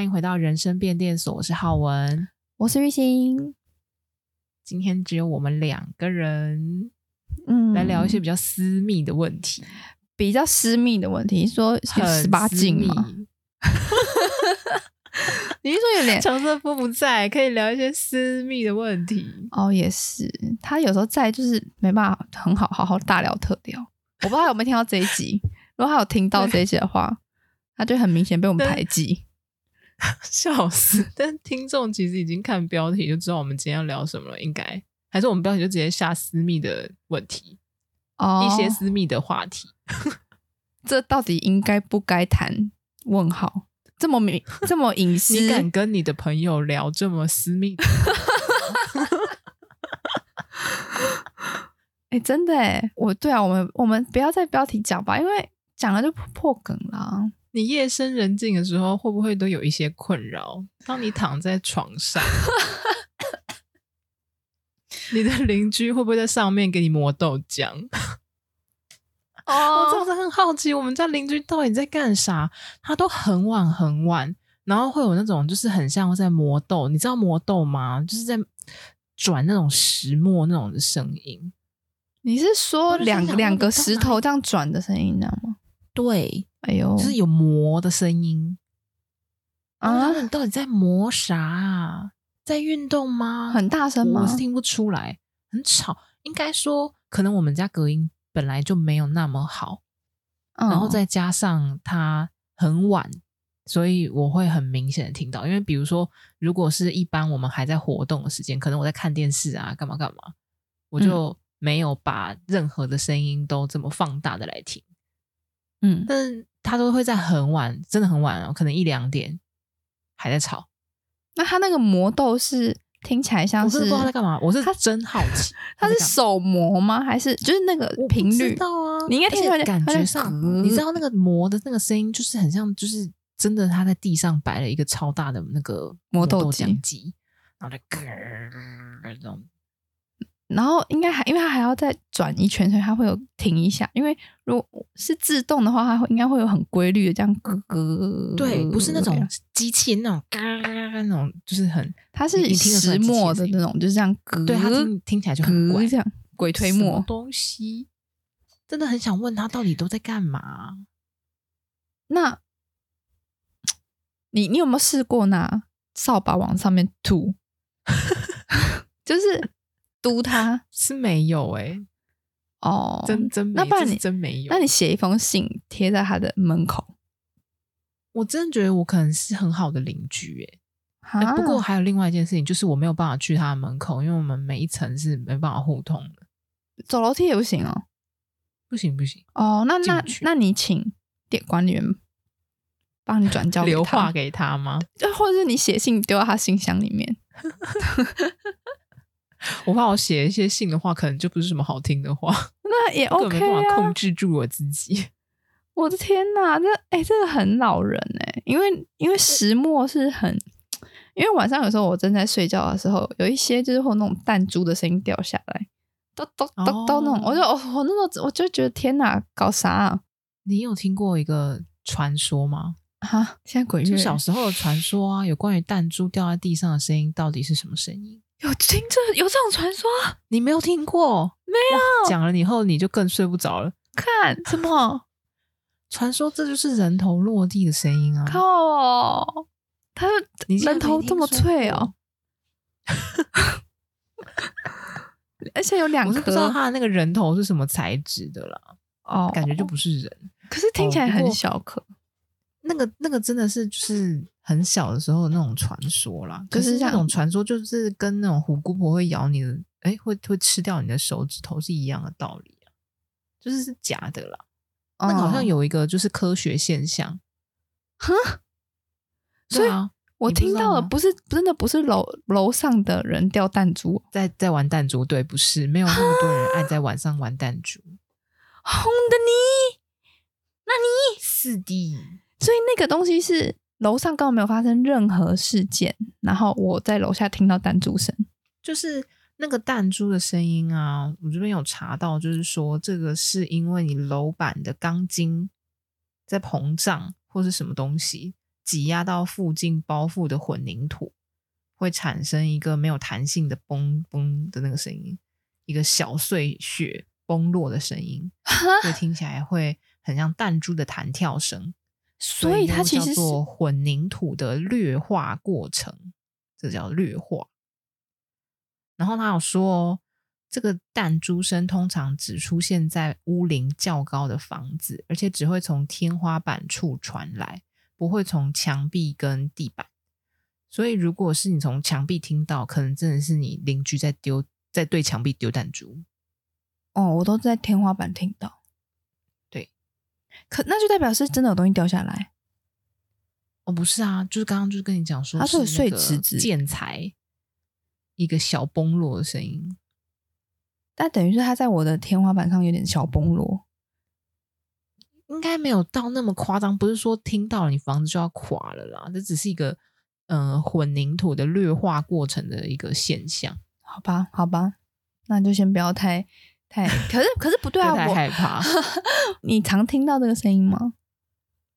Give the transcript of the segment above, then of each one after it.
欢迎回到人生变电所，我是浩文，我是玉馨。今天只有我们两个人，来聊一些比较私密的问题。比较私密的问题，说18禁吗？你是说有点长色夫不在，可以聊一些私密的问题哦，也是他有时候在就是没办法很好大聊特聊。我不知道他有没有听到这一集，如果他有听到这一集的话，他就很明显被我们排挤，笑死！但听众其实已经看标题就知道我们今天要聊什么了，应该还是我们标题就直接下私密的问题哦，一些私密的话题。这到底应该不该谈？问号。这么隐私，你敢跟你的朋友聊这么私密的？哎、欸，真的哎，我们不要在标题讲吧，因为讲了就破梗啦。你夜深人静的时候，会不会都有一些困扰？当你躺在床上，你的邻居会不会在上面给你磨豆浆？我真的很好奇我们家邻居到底在干啥，他都很晚很晚，然后会有那种就是很像在磨豆，你知道磨豆吗？就是在转那种石磨那种的声音。你是说两个石头这样转的声音你知道吗？对，哎呦，就是有磨的声音啊！你到底在磨啥啊？在运动吗？很大声吗？我是听不出来，很吵。应该说可能我们家隔音本来就没有那么好，然后再加上它很晚，所以我会很明显的听到。因为比如说如果是一般我们还在活动的时间，可能我在看电视啊干嘛干嘛，我就没有把任何的声音都这么放大的来听，但是它都会在很晚，真的很晚哦，可能1-2点还在吵。那它那个磨豆是听起来像是，我真的不知道在干嘛，我是真好奇，他是手磨吗？还是就是那个频率？我不知道啊，你应该听出来，感觉上，你知道那个磨的那个声音，就是很像，就是真的他在地上摆了一个超大的那个磨豆浆机，然后就这种，然后应该还因为他还要再转一圈，所以他会有停一下。因为如果是自动的话，它应该会有很规律的这样咯咯。对，不是那种机器那种咯咯那种，就是很它是石磨的那种，就是这样咯。对，它听起来就很怪，这样鬼推磨什么东西。真的很想问他到底都在干嘛？那你有没有试过拿扫把往上面吐？就是。嘟他是没有哎、欸，哦，真没，那不然你真没有，那你写一封信贴在他的门口。我真的觉得我可能是很好的邻居哎、欸欸，不过还有另外一件事情，就是我没有办法去他的门口，因为我们每一层是没办法互通的，走楼梯也不行哦，不行哦，那你请店管理员帮你转交给他，留话给他吗？或者是你写信丢到他信箱里面。我怕我写一些信的话可能就不是什么好听的话，那也 OK 啊，根本没办法控制住我自己。我的天哪，这个很老人欸，因为石墨是很，因为晚上有时候我正在睡觉的时候，有一些就是会有那种弹珠的声音掉下来，都那种，我那时候我就觉得天哪，搞啥啊。你有听过一个传说吗？啊，现在鬼月，就小时候的传说啊，有关于弹珠掉在地上的声音到底是什么声音？有这种传说？你没有听过？没有。讲了以后你就更睡不着了。看什么传说？这就是人头落地的声音啊！靠哦，他人头这么脆哦，而且有两颗。我是不知道他的那个人头是什么材质的啦，哦，感觉就不是人。可是听起来很小颗。那个真的是就是很小的时候的那种传说啦，可是那种传说就是跟那种虎姑婆会咬你的，哎，会吃掉你的手指头是一样的道理啊，就是是假的啦。那个好像有一个就是科学现象，哼、啊，所以我听到了，不是真的不是楼上的人掉弹珠，在玩弹珠，对，不是没有那么多人爱在晚上玩弹珠，红的你，那你是的。所以那个东西是楼上根本没有发生任何事件，然后我在楼下听到弹珠声，就是那个弹珠的声音啊。我这边有查到，就是说这个是因为你楼板的钢筋在膨胀或是什么东西挤压到附近包覆的混凝土，会产生一个没有弹性的嘣嘣的那个声音，一个小碎屑崩落的声音，所以听起来会很像弹珠的弹跳声，所以它其实是叫做混凝土的劣化过程，这叫劣化。然后他有说哦，这个弹珠声通常只出现在屋龄较高的房子，而且只会从天花板处传来，不会从墙壁跟地板。所以如果是你从墙壁听到，可能真的是你邻居在对墙壁丢弹珠。哦，我都在天花板听到。对，可那就代表是真的有东西掉下来。哦，不是啊，就是刚刚就跟你讲说，它是有碎纸子、建材一个小崩落的声音。那等于是它在我的天花板上有点小崩落，应该没有到那么夸张，不是说听到了你房子就要垮了啦，这只是一个混凝土的劣化过程的一个现象。好吧，好吧，那就先不要太，可是不对啊，太害怕。你常听到这个声音吗？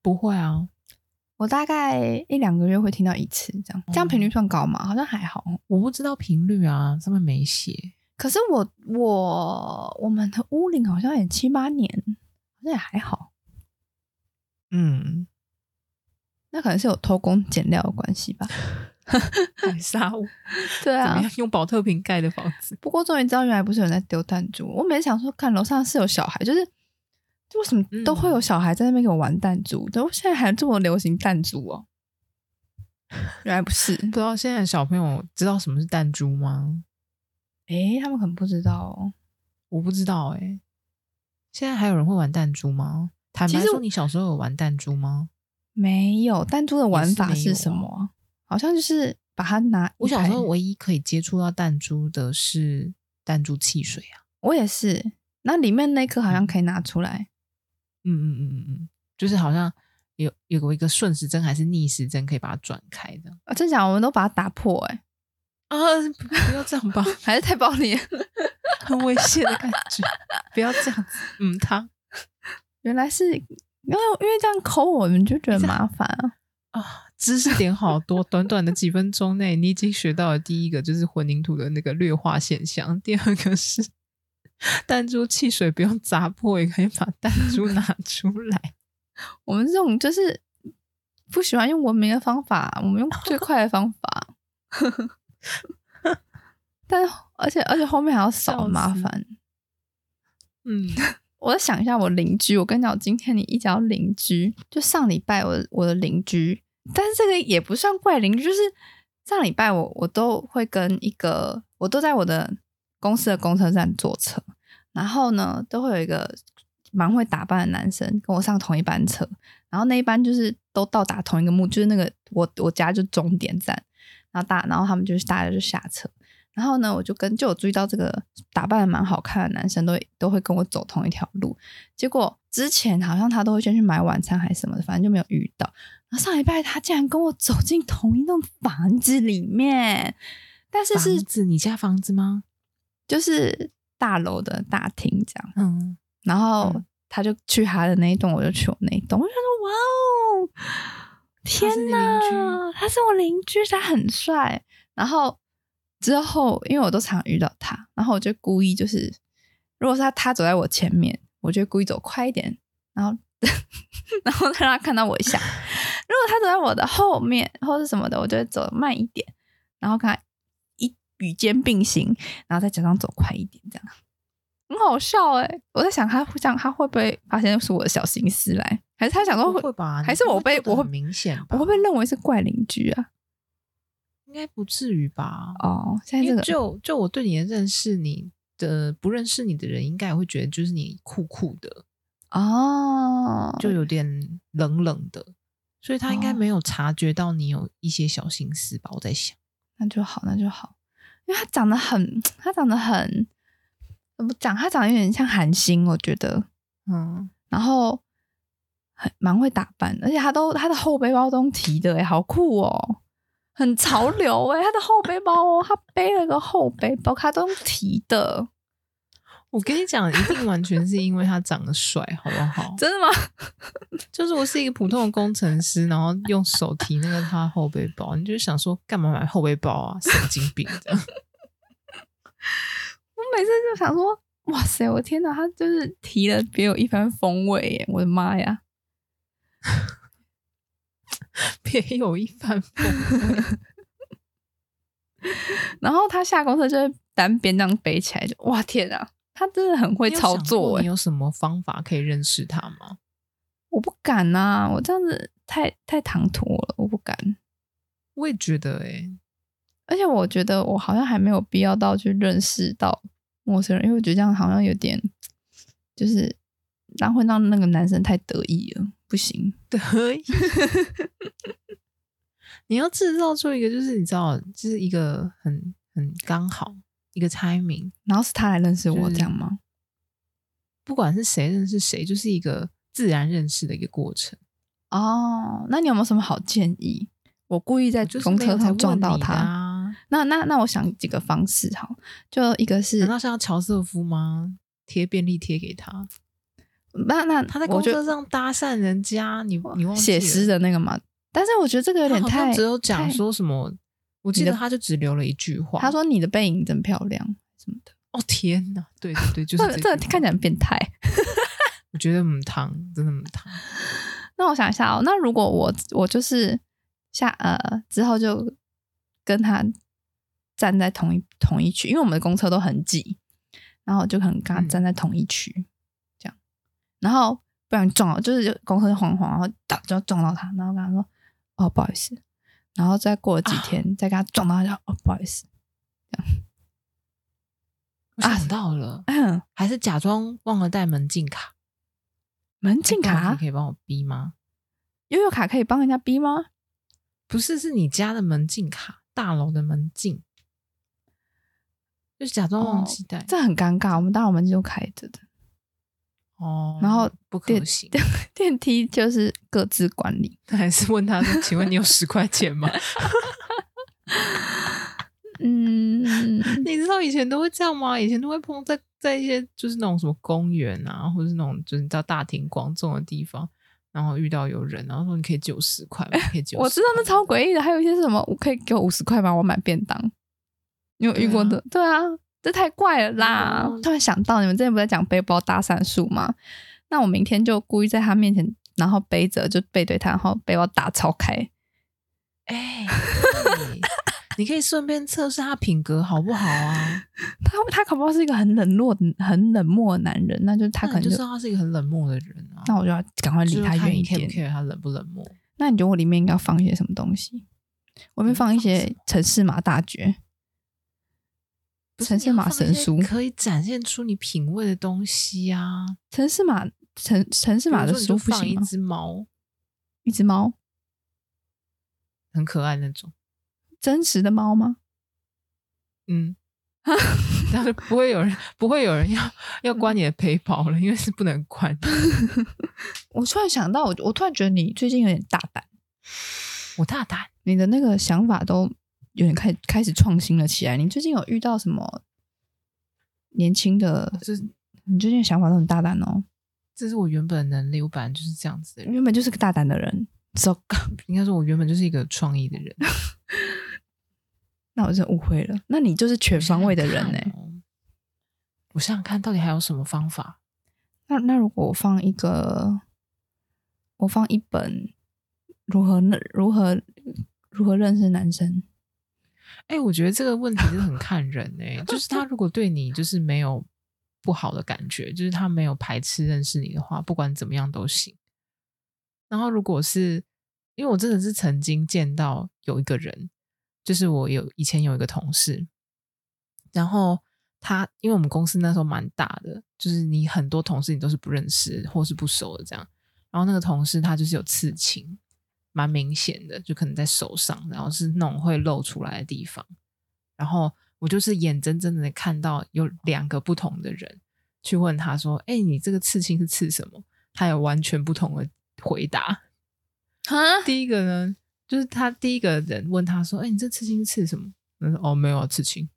不会啊，我大概一两个月会听到一次，这样频率算高吗？好像还好，我不知道频率啊，上面没写。可是我们的屋龄好像也7-8年，好像也还好。嗯，那可能是有偷工减料的关系吧。海沙屋，对啊，用保特瓶盖的房子。不过终于知道原来不是有人在丢弹珠，我每次想说，看楼上是有小孩，就是为什么都会有小孩在那边给我玩弹珠？都现在还这么流行弹珠哦？原来不是，不知道现在小朋友知道什么是弹珠吗？诶，他们可能不知道哦，我不知道诶。现在还有人会玩弹珠吗？坦白说，你小时候有玩弹珠吗？没有，弹珠的玩法是什么啊？好像就是把它拿。我小时候唯一可以接触到弹珠的是弹珠汽水啊。我也是，那里面那颗好像可以拿出来。就是好像有一个顺时针还是逆时针可以把它转开的。啊，真假？我们都把它打破诶。啊，不要这样吧，还是太暴力了，很危险的感觉。不要这样子，他原来是因为这样抠我们就觉得麻烦啊！知识点好多，短短的几分钟内，你已经学到了第一个就是混凝土的那个劣化现象，第二个是弹珠汽水不用砸破也可以把弹珠拿出来。我们这种就是不喜欢用文明的方法，我们用最快的方法。但而且后面还要扫，麻烦。我想一下我邻居，我跟你讲，今天你一讲到邻居，就上礼拜我的邻居，但是这个也不算怪邻居，就是上礼拜我都会跟一个，我都在我的公司的公车站坐车，然后呢都会有一个蛮会打扮的男生跟我上同一班车，然后那一班就是都到达同一个目，就是那个我家就终点站。然后他们就是大家就下车，然后呢，我就有注意到这个打扮的蛮好看的男生都会跟我走同一条路。结果之前好像他都会先去买晚餐还是什么的，反正就没有遇到。然后上礼拜他竟然跟我走进同一栋房子里面，但是是指你家房子吗？就是大楼的大厅这样。然后他就去他的那一栋，我就去我那一栋，我就说哇哦。天哪，他是我邻居，他很帅。然后之后因为我都常遇到他，然后我就故意就是如果是他走在我前面，我就故意走快一点，然后再让他看到我一下。如果他走在我的后面或是什么的，我就会走慢一点，然后跟他与肩并行，然后再假装走快一点，这样很好笑欸。我在想他会不会发现是我的小心思来，还是他想说会吧，还是我很明显吧，我会不会认为是怪邻居啊？应该不至于吧。哦，现在这个就我对你的认识，你的不认识你的人应该也会觉得就是你酷酷的哦，就有点冷冷的，所以他应该没有察觉到你有一些小心思吧，我在想。那就好，因为他长得很怎么讲？他长得有点像韩星，我觉得。然后蛮会打扮，而且他的后背包都提的欸，好酷哦，很潮流欸。他的后背包哦，他背了个后背包，他都提的。我跟你讲，一定完全是因为他长得帅，好不好？真的吗？就是我是一个普通的工程师，然后用手提那个他后背包，你就想说干嘛买后背包啊，神经病的。我每次就想说，哇塞，我天哪，他就是提了别有一番风味耶！我的妈呀，别有一番风味。然后他下公车就会单边这样背起来，就哇天哪！他真的很会操作。你有什么方法可以认识他吗？我不敢啊，我这样子太唐突了，我不敢。我也觉得而且我觉得我好像还没有必要到去认识到陌生人，因为我觉得这样好像有点就是会让那个男生太得意了，不行。得意。你要制造出一个就是你知道，就是一个很刚好。一个timing，然后是他来认识我，这样吗？不管是谁认识谁，就是一个自然认识的一个过程。哦，那你有没有什么好建议？我故意在公车上撞到他，那我想几个方式哈，就一个是，难道是要乔瑟夫吗？贴便利贴给他？那他在公车上搭讪人家，你忘记写诗的那个嘛？但是我觉得这个有点太，他好像只有讲说什么。我记得他就只留了一句话，他说你的背影真漂亮什么的。哦天哪，对对对，就是这看起来很变态。我觉得母汤真的母汤。那我想一下哦，那如果我就是之后就跟他站在同一区，因为我们的公车都很挤，然后就可能跟他站在同一区、这样，然后不然撞到就是公车晃晃，然后就撞到他，然后跟他说哦不好意思。然后再过了几天，再跟他撞到他就，哦，不好意思，这样。我想到了，还是假装忘了带门禁卡。门禁卡可以帮我逼吗？悠游卡可以帮人家逼吗？不是，是你家的门禁卡，大楼的门禁，就是假装忘记带，这很尴尬。我们大楼门禁就开着的。哦，然后不可行，电梯就是各自管理。还是问他说：“请问你有10块钱吗？”你知道以前都会这样吗？以前都会碰在一些就是那种什么公园啊，或者是那种就是到大庭广众的地方，然后遇到有人，然后说：“你可以借我10块吗？”可以借我10块。我知道那超诡异的，还有一些什么，我可以给我50块吗？我买便当。你有遇过的？对啊。对啊，这太怪了啦！突然想到，你们之前不在讲背包搭讪术吗？那我明天就故意在他面前，然后背着就背对他，然后背包打超开。你可以顺便测试他品格好不好啊？他恐怕是一个很冷漠的男人，那就他可能就知道他是一个很冷漠的人啊。那我就要赶快离他远一点。就是、你 care 他冷不冷漠？那你觉得我里面应该放一些什么东西？我里面放一些城市码大绝。城市码神书可以展现出你品味的东西啊！城市码的书不行吗？比如说你就放一只猫，很可爱那种，真实的猫吗？然后不会有人要关你的背包了，因为是不能关。我突然想到，我突然觉得你最近有点大胆。我大胆？你的那个想法都。有点开始创新了起来。你最近有遇到什么年轻的？就是你最近的想法都很大胆哦。这是我原本的能力，我本来就是这样子的人，原本就是个大胆的人。应该说，我原本就是一个创意的人。那我真的误会了。那你就是全方位的人呢、我想想看，到底还有什么方法？那如果我放一本如何认识男生？我觉得这个问题是很看人就是他如果对你就是没有不好的感觉，就是他没有排斥认识你的话，不管怎么样都行。然后如果是因为我真的是曾经见到有一个人，就是我以前有一个同事，然后他因为我们公司那时候蛮大的，就是你很多同事你都是不认识或是不熟的这样。然后那个同事他就是有刺青，蛮明显的，就可能在手上，然后是那种会露出来的地方。然后我就是眼睁睁的看到有2个不同的人去问他说你这个刺青是刺什么？他有完全不同的回答。第一个呢，就是他第一个人问他说你这刺青是刺什么？他说没有啊，刺青。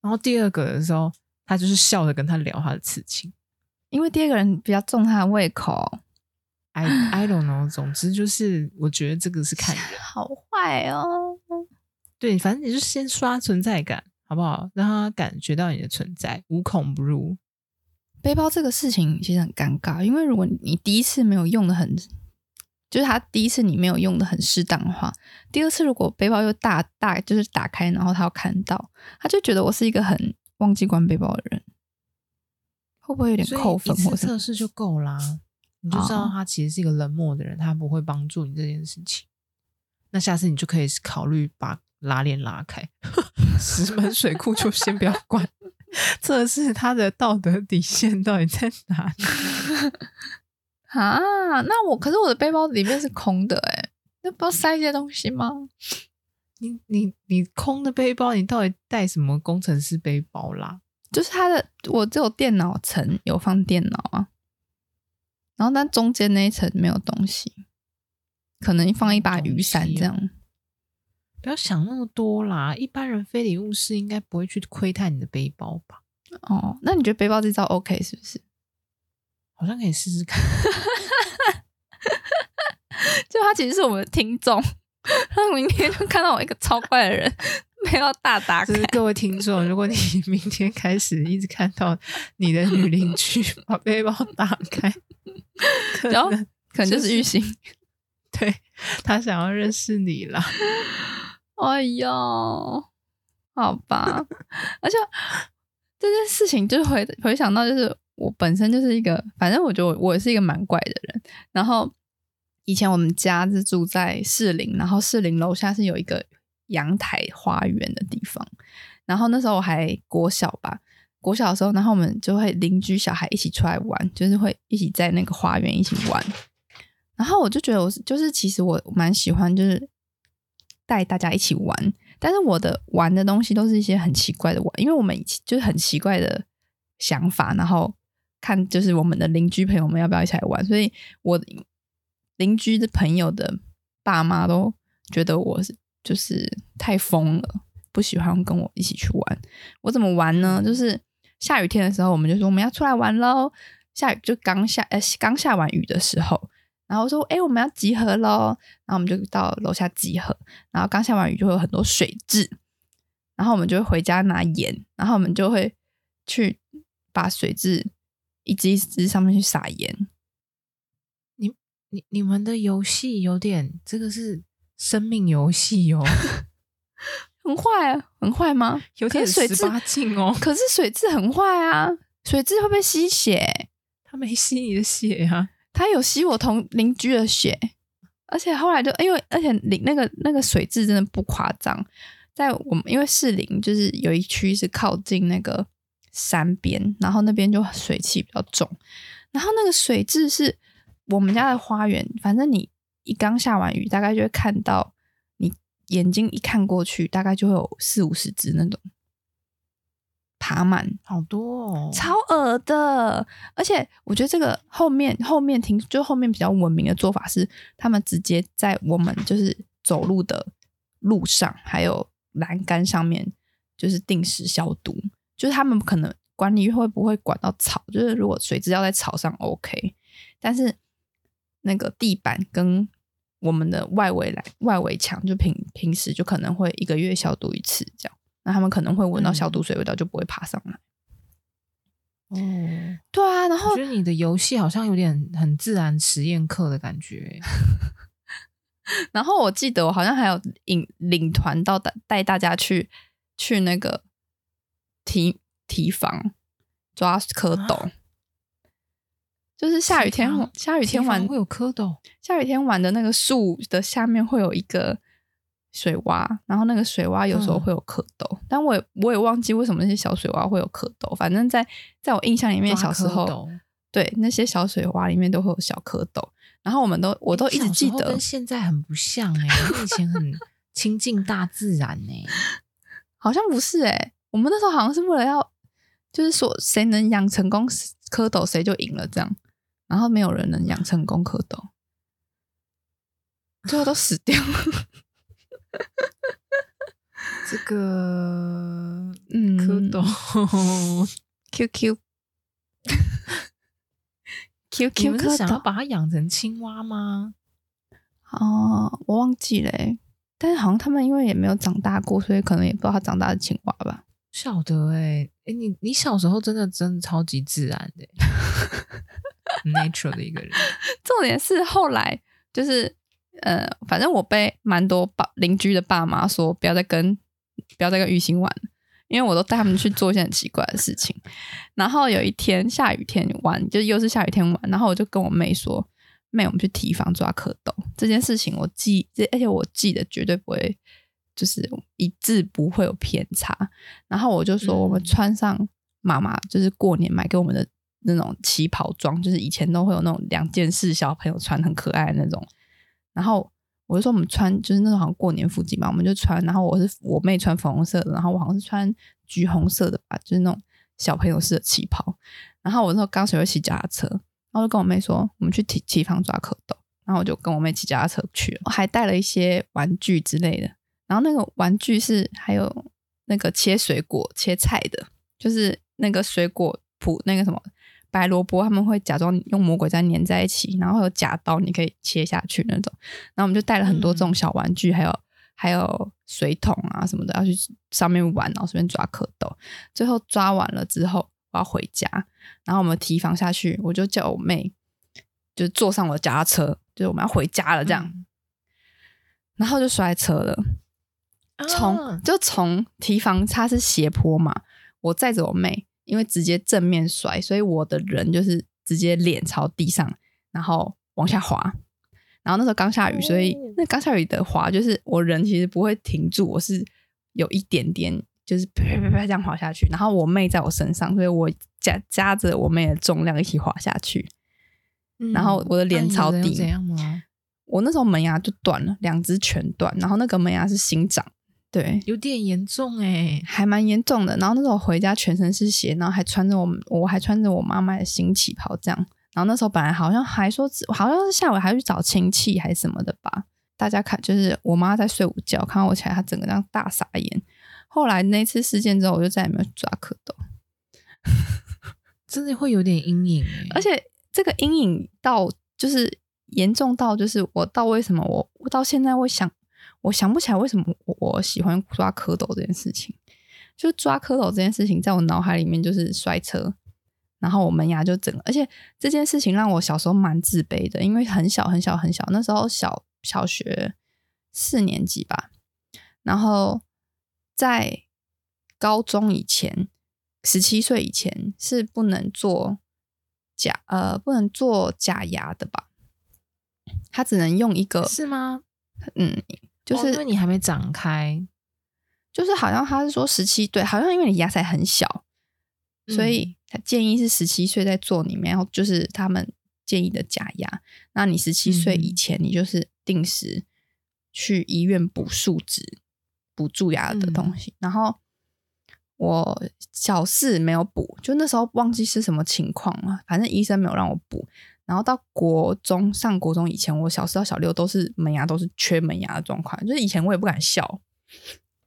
然后第二个的时候，他就是笑着跟他聊他的刺青，因为第二个人比较重他的胃口。I don't know， 总之就是我觉得这个是看人，好坏哦。对，反正你就先刷存在感好不好，让他感觉到你的存在，无孔不入。背包这个事情其实很尴尬，因为如果你第一次没有用的很，就是他第一次你没有用的很适当的话，第二次如果背包又大就是打开，然后他要看到，他就觉得我是一个很忘记关背包的人，会不会有点扣分？所以一次测试就够啦，你就知道他其实是一个冷漠的人，他不会帮助你这件事情。那下次你就可以考虑把拉链拉开，石门水库就先不要关。这是他的道德底线到底在哪里啊？那我可是我的背包里面是空的欸，那不要塞一些东西吗？你空的背包你到底带什么工程师背包啦？就是他的，我只有电脑层有放电脑啊，然后但中间那一层没有东西，可能放一把雨伞这样。不要想那么多啦，一般人非礼勿视应该不会去窥探你的背包吧。哦，那你觉得背包这招 OK 是不是？好像可以试试看。就他其实是我们的听众，他明天就看到我一个超怪的人没有大打开。就是各位听众，如果你明天开始一直看到你的女邻居把背包打开，然后可能就是郁欣，对，他想要认识你啦。哎呦，好吧。而且这件事情就是回想到，就是我本身就是一个，反正我觉得我是一个蛮怪的人。然后以前我们家是住在士林，然后士林楼下是有一个阳台花园的地方，然后那时候我还国小吧，国小的时候，然后我们就会邻居小孩一起出来玩，就是会一起在那个花园一起玩。然后我就觉得我就是其实我蛮喜欢就是带大家一起玩，但是我的玩的东西都是一些很奇怪的玩，因为我们就是很奇怪的想法，然后看就是我们的邻居朋友们要不要一起来玩，所以我邻居的朋友的爸妈都觉得我就是太疯了，不喜欢跟我一起去玩。我怎么玩呢？就是下雨天的时候我们就说我们要出来玩咯，下雨就刚下完雨的时候，然后说我们要集合咯，然后我们就到楼下集合，然后刚下完雨就会有很多水渍，然后我们就会回家拿盐，然后我们就会去把水渍一只一只上面去撒盐。你们的游戏有点，这个是生命游戏哦。很坏啊，很坏吗？有点18禁哦。可是水质很坏啊，水质会不会吸血？他没吸你的血啊，他有吸我同邻居的血。而且后来就因为，而且那个水质真的不夸张，在我们因为士林就是有一区是靠近那个山边，然后那边就水气比较重，然后那个水质是我们家的花园，反正你一刚下完雨大概就会看到，你眼睛一看过去大概就会有40-50只那种爬满，好多哦，超恶的。而且我觉得这个后面后面比较文明的做法是，他们直接在我们就是走路的路上还有栏杆上面就是定时消毒，就是他们可能管理会不会管到草，就是如果水质要在草上 OK， 但是那个地板跟我们的外围墙就平时就可能会一个月消毒一次这样，那他们可能会闻到消毒水味道就不会爬上来。哦，对啊，然后我觉得你的游戏好像有点很自然实验课的感觉。然后我记得我好像还有领团到带大家去那个堤防抓蝌蚪。啊，就是下雨天玩会有蝌蚪，下雨天玩的那个树的下面会有一个水洼，然后那个水洼有时候会有蝌蚪，但我也忘记为什么那些小水洼会有蝌蚪，反正在我印象里面小时候对那些小水洼里面都会有小蝌蚪，然后我都一直记得。小时候跟现在很不像欸，我以前很亲近大自然欸。好像不是欸，我们那时候好像是为了要就是说谁能养成功蝌蚪谁就赢了这样，然后没有人能养成功蝌蚪，最后都死掉了。这个蝌蚪 QQ 你们是想要把它养成青蛙吗？哦，我忘记了欸，但是好像他们因为也没有长大过，所以可能也不知道它长大的青蛙吧。晓得欸，欸你小时候真的超级自然的欸natural 的一个人。重点是后来就是反正我被蛮多邻居的爸妈说不要再跟鱼星玩，因为我都带他们去做一些很奇怪的事情。然后有一天下雨天玩，就又是下雨天玩，然后我就跟我妹说，妹，我们去堤防抓蝌蚪这件事情，而且我记得绝对不会，就是一字不会有偏差。然后我就说，我们穿上妈妈就是过年买给我们的那种旗袍装，就是以前都会有那种两件式小朋友穿很可爱的那种。然后我就说我们穿就是那种好像过年附近嘛，我们就穿，然后我妹穿粉红色的，然后我好像是穿橘红色的吧，就是那种小朋友式的旗袍。然后我那时候刚学会骑脚踏车，然后就跟我妹说我们去堤防抓蝌蚪，然后我就跟我妹骑脚踏车去了，我还带了一些玩具之类的。然后那个玩具是还有那个切水果切菜的，就是那个水果铺那个什么白萝卜，他们会假装用魔鬼毡粘在一起，然后有假刀你可以切下去那种。然后我们就带了很多这种小玩具，还有水桶啊什么的，要去上面玩，然后随便抓蝌蚪。最后抓完了之后我要回家，然后我们提防下去，我就叫我妹就是坐上我的脚踏车，就是我们要回家了这样。然后就摔车了，从堤防它是斜坡嘛，我载着我妹，因为直接正面摔，所以我的人就是直接脸朝地上，然后往下滑。然后那时候刚下雨，所以那刚下雨的滑就是我人其实不会停住，我是有一点点就是啪啪啪这样滑下去。然后我妹在我身上，所以我夹着我妹的重量一起滑下去，然后我的脸朝地。怎样吗？我那时候门牙就断了，两只全断，然后那个门牙是新长。对，有点严重欸，还蛮严重的。然后那时候回家全身是血，然后还穿着我还穿着我妈妈的新旗袍这样。然后那时候本来好像还说，好像是下午还去找亲戚还是什么的吧。大家看，就是我妈在睡午觉，看到我起来，她整个这样大傻眼。后来那次事件之后，我就再也没有抓蝌蚪，真的会有点阴影欸。而且这个阴影到就是严重到，就是我到为什么我到现在会想。我想不起来为什么我喜欢抓蝌蚪这件事情，就抓蝌蚪这件事情在我脑海里面就是摔车，然后我门牙就整了。而且这件事情让我小时候蛮自卑的，因为很小，那时候小学4年级吧，然后在高中以前17岁以前是不能做假牙的吧，他只能用一个。是吗？就是因为你还没长开，就是好像他是说17，对，好像因为你牙才很小，所以他建议是17岁再做里面，就是他们建议的假牙。那你17岁以前，你就是定时去医院补树脂、补蛀牙的东西。然后我小4没有补，就那时候忘记是什么情况了，反正医生没有让我补。然后到上国中以前，我小4到小6都是门牙都是缺门牙的状况，就是以前我也不敢笑，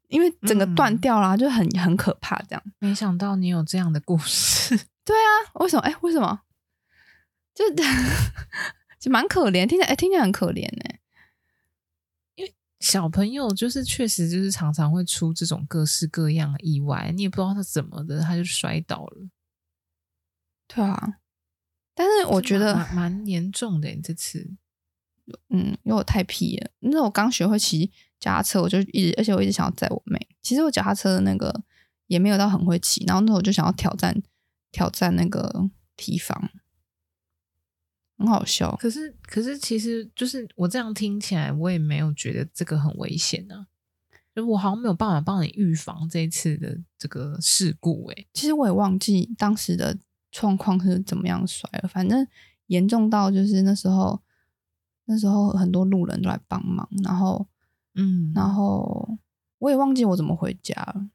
因为整个断掉啦，就很可怕这样。没想到你有这样的故事。对啊，为什么？为什么？就蛮可怜，听起来很可怜欸。因为小朋友就是确实就是常常会出这种各式各样的意外，你也不知道他怎么的，他就摔倒了。对啊。但是我觉得蛮严重的，这次因为我太屁了。那时候我刚学会骑脚踏车，而且我一直想要载我妹。其实我脚踏车的那个也没有到很会骑，然后那时候我就想要挑战那个堤防，很好笑。可是其实就是我这样听起来，我也没有觉得这个很危险啊，就我好像没有办法帮你预防这一次的这个事故欸。其实我也忘记当时的状况是怎么样摔了，反正严重到就是那时候很多路人都来帮忙，然后然后我也忘记我怎么回家了，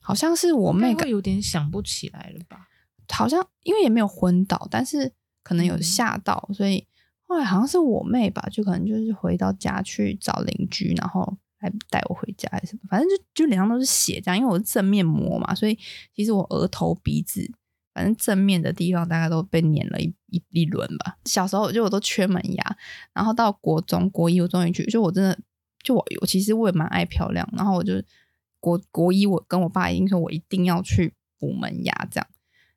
好像是我妹有点想不起来了吧，好像因为也没有昏倒，但是可能有吓到，所以后来好像是我妹吧，就可能就是回到家去找邻居，然后来带我回家还是什么，反正就脸上都是血这样，因为我是正面摸嘛，所以其实我额头鼻子反正正面的地方大概都被碾了一轮吧。小时候就我都缺门牙，然后到国中国一我终于去，就我真的就我其实我也蛮爱漂亮，然后我就国一我跟我爸一定说我一定要去补门牙这样，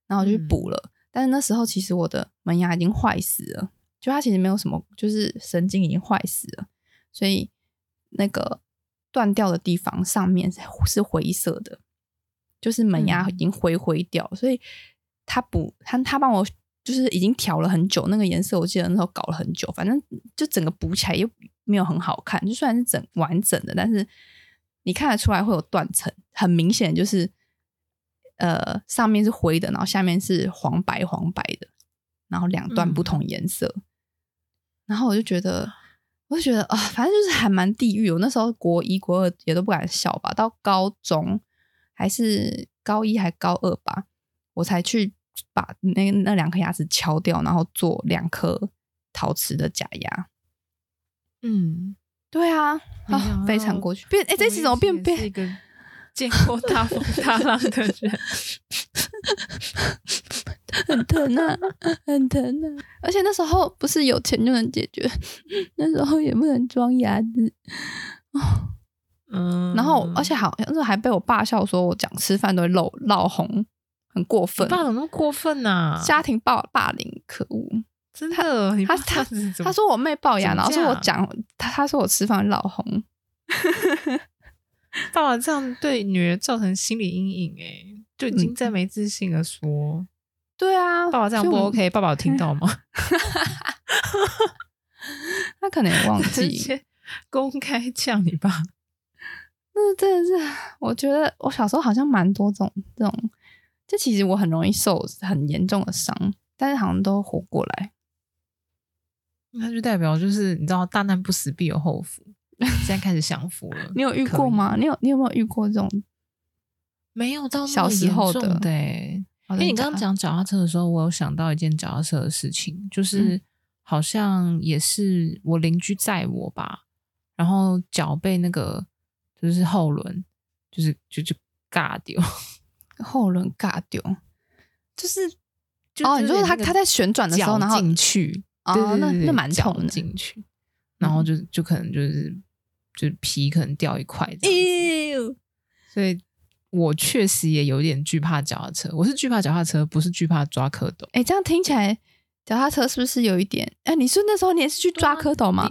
然后我就去补了，但是那时候其实我的门牙已经坏死了，就它其实没有什么，就是神经已经坏死了，所以那个断掉的地方上面是灰色的，就是门牙已经灰掉，所以他帮我就是已经调了很久那个颜色，我记得那时候搞了很久，反正就整个补起来又没有很好看，就虽然是完整的，但是你看得出来会有断层，很明显就是上面是灰的，然后下面是黄白的，然后两段不同颜色，然后我就觉得啊，反正就是还蛮地狱。我那时候国一国二也都不敢笑吧，到高中还是高一还高二吧，我才去把那两颗牙齿敲掉，然后做两颗陶瓷的假牙。嗯，对啊，非常过去变，这次怎么变是一个见过大风大浪的人。很疼啊，很疼啊！而且那时候不是有钱就能解决，那时候也不能装牙齿。然后而且好像还被我爸笑说我讲吃饭都会漏红，很过分。你爸怎么那么过分啊？家庭霸凌，可恶！真的，他说我妹龅牙，然后说我讲他说我吃饭漏红。爸爸这样对女儿造成心理阴影，就已经在没自信了说。对啊，爸爸这样不 OK， 爸爸有听到吗？他可能也忘记，直接公开呛你吧。那真的是，我觉得我小时候好像蛮多这种，就其实我很容易受很严重的伤，但是好像都活过来。那就代表就是你知道，大难不死必有后福。现在开始享福了。你有遇过吗？你有没有遇过这种？没有到那么严重的因为你刚刚讲脚踏车的时候，我有想到一件脚踏车的事情，就是好像也是我邻居载我吧，然后脚被那个就是后轮就尬掉，后轮尬掉，就是你说他在旋转的时候然后进去，对，那蛮痛的，进去，然后就可能就是皮可能掉一块这样子，所以。我确实也有点惧怕脚踏车，我是惧怕脚踏车，不是惧怕抓蝌蚪。这样听起来脚踏车是不是有一点？你是那时候你也是去抓蝌蚪吗？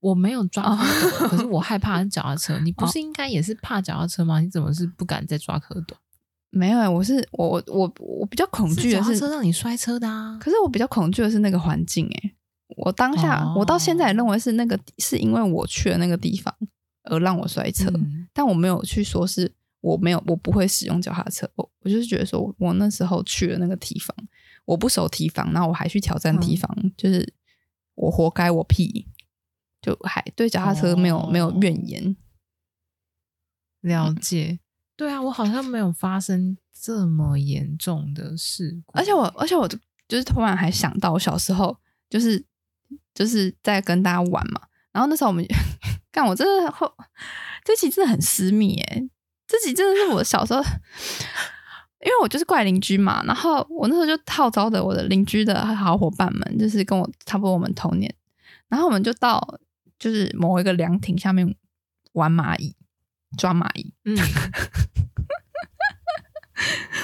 我没有抓蝌蚪，可是我害怕脚踏车。你不是应该也是怕脚踏车吗？你怎么是不敢再抓蝌蚪？没有，我比较恐惧的是脚踏车让你摔车的啊。可是我比较恐惧的是那个环境我当下我到现在也认为是那个是因为我去了那个地方而让我摔车，但我没有去说是。我不会使用脚踏车，我就是觉得说我那时候去了那个堤防，我不熟堤防，然后我还去挑战堤防，就是我活该，我屁，就还对脚踏车没有怨言。了解。对啊，我好像没有发生这么严重的事故，而且我就是突然还想到我小时候就是在跟大家玩嘛，然后那时候我们干我真的会，这其实真的很私密自己真的是我小时候，因为我就是怪邻居嘛，然后我那时候就号召的我的邻居的好伙伴们，就是跟我差不多我们同年，然后我们就到就是某一个凉亭下面玩蚂蚁，抓蚂蚁。我怎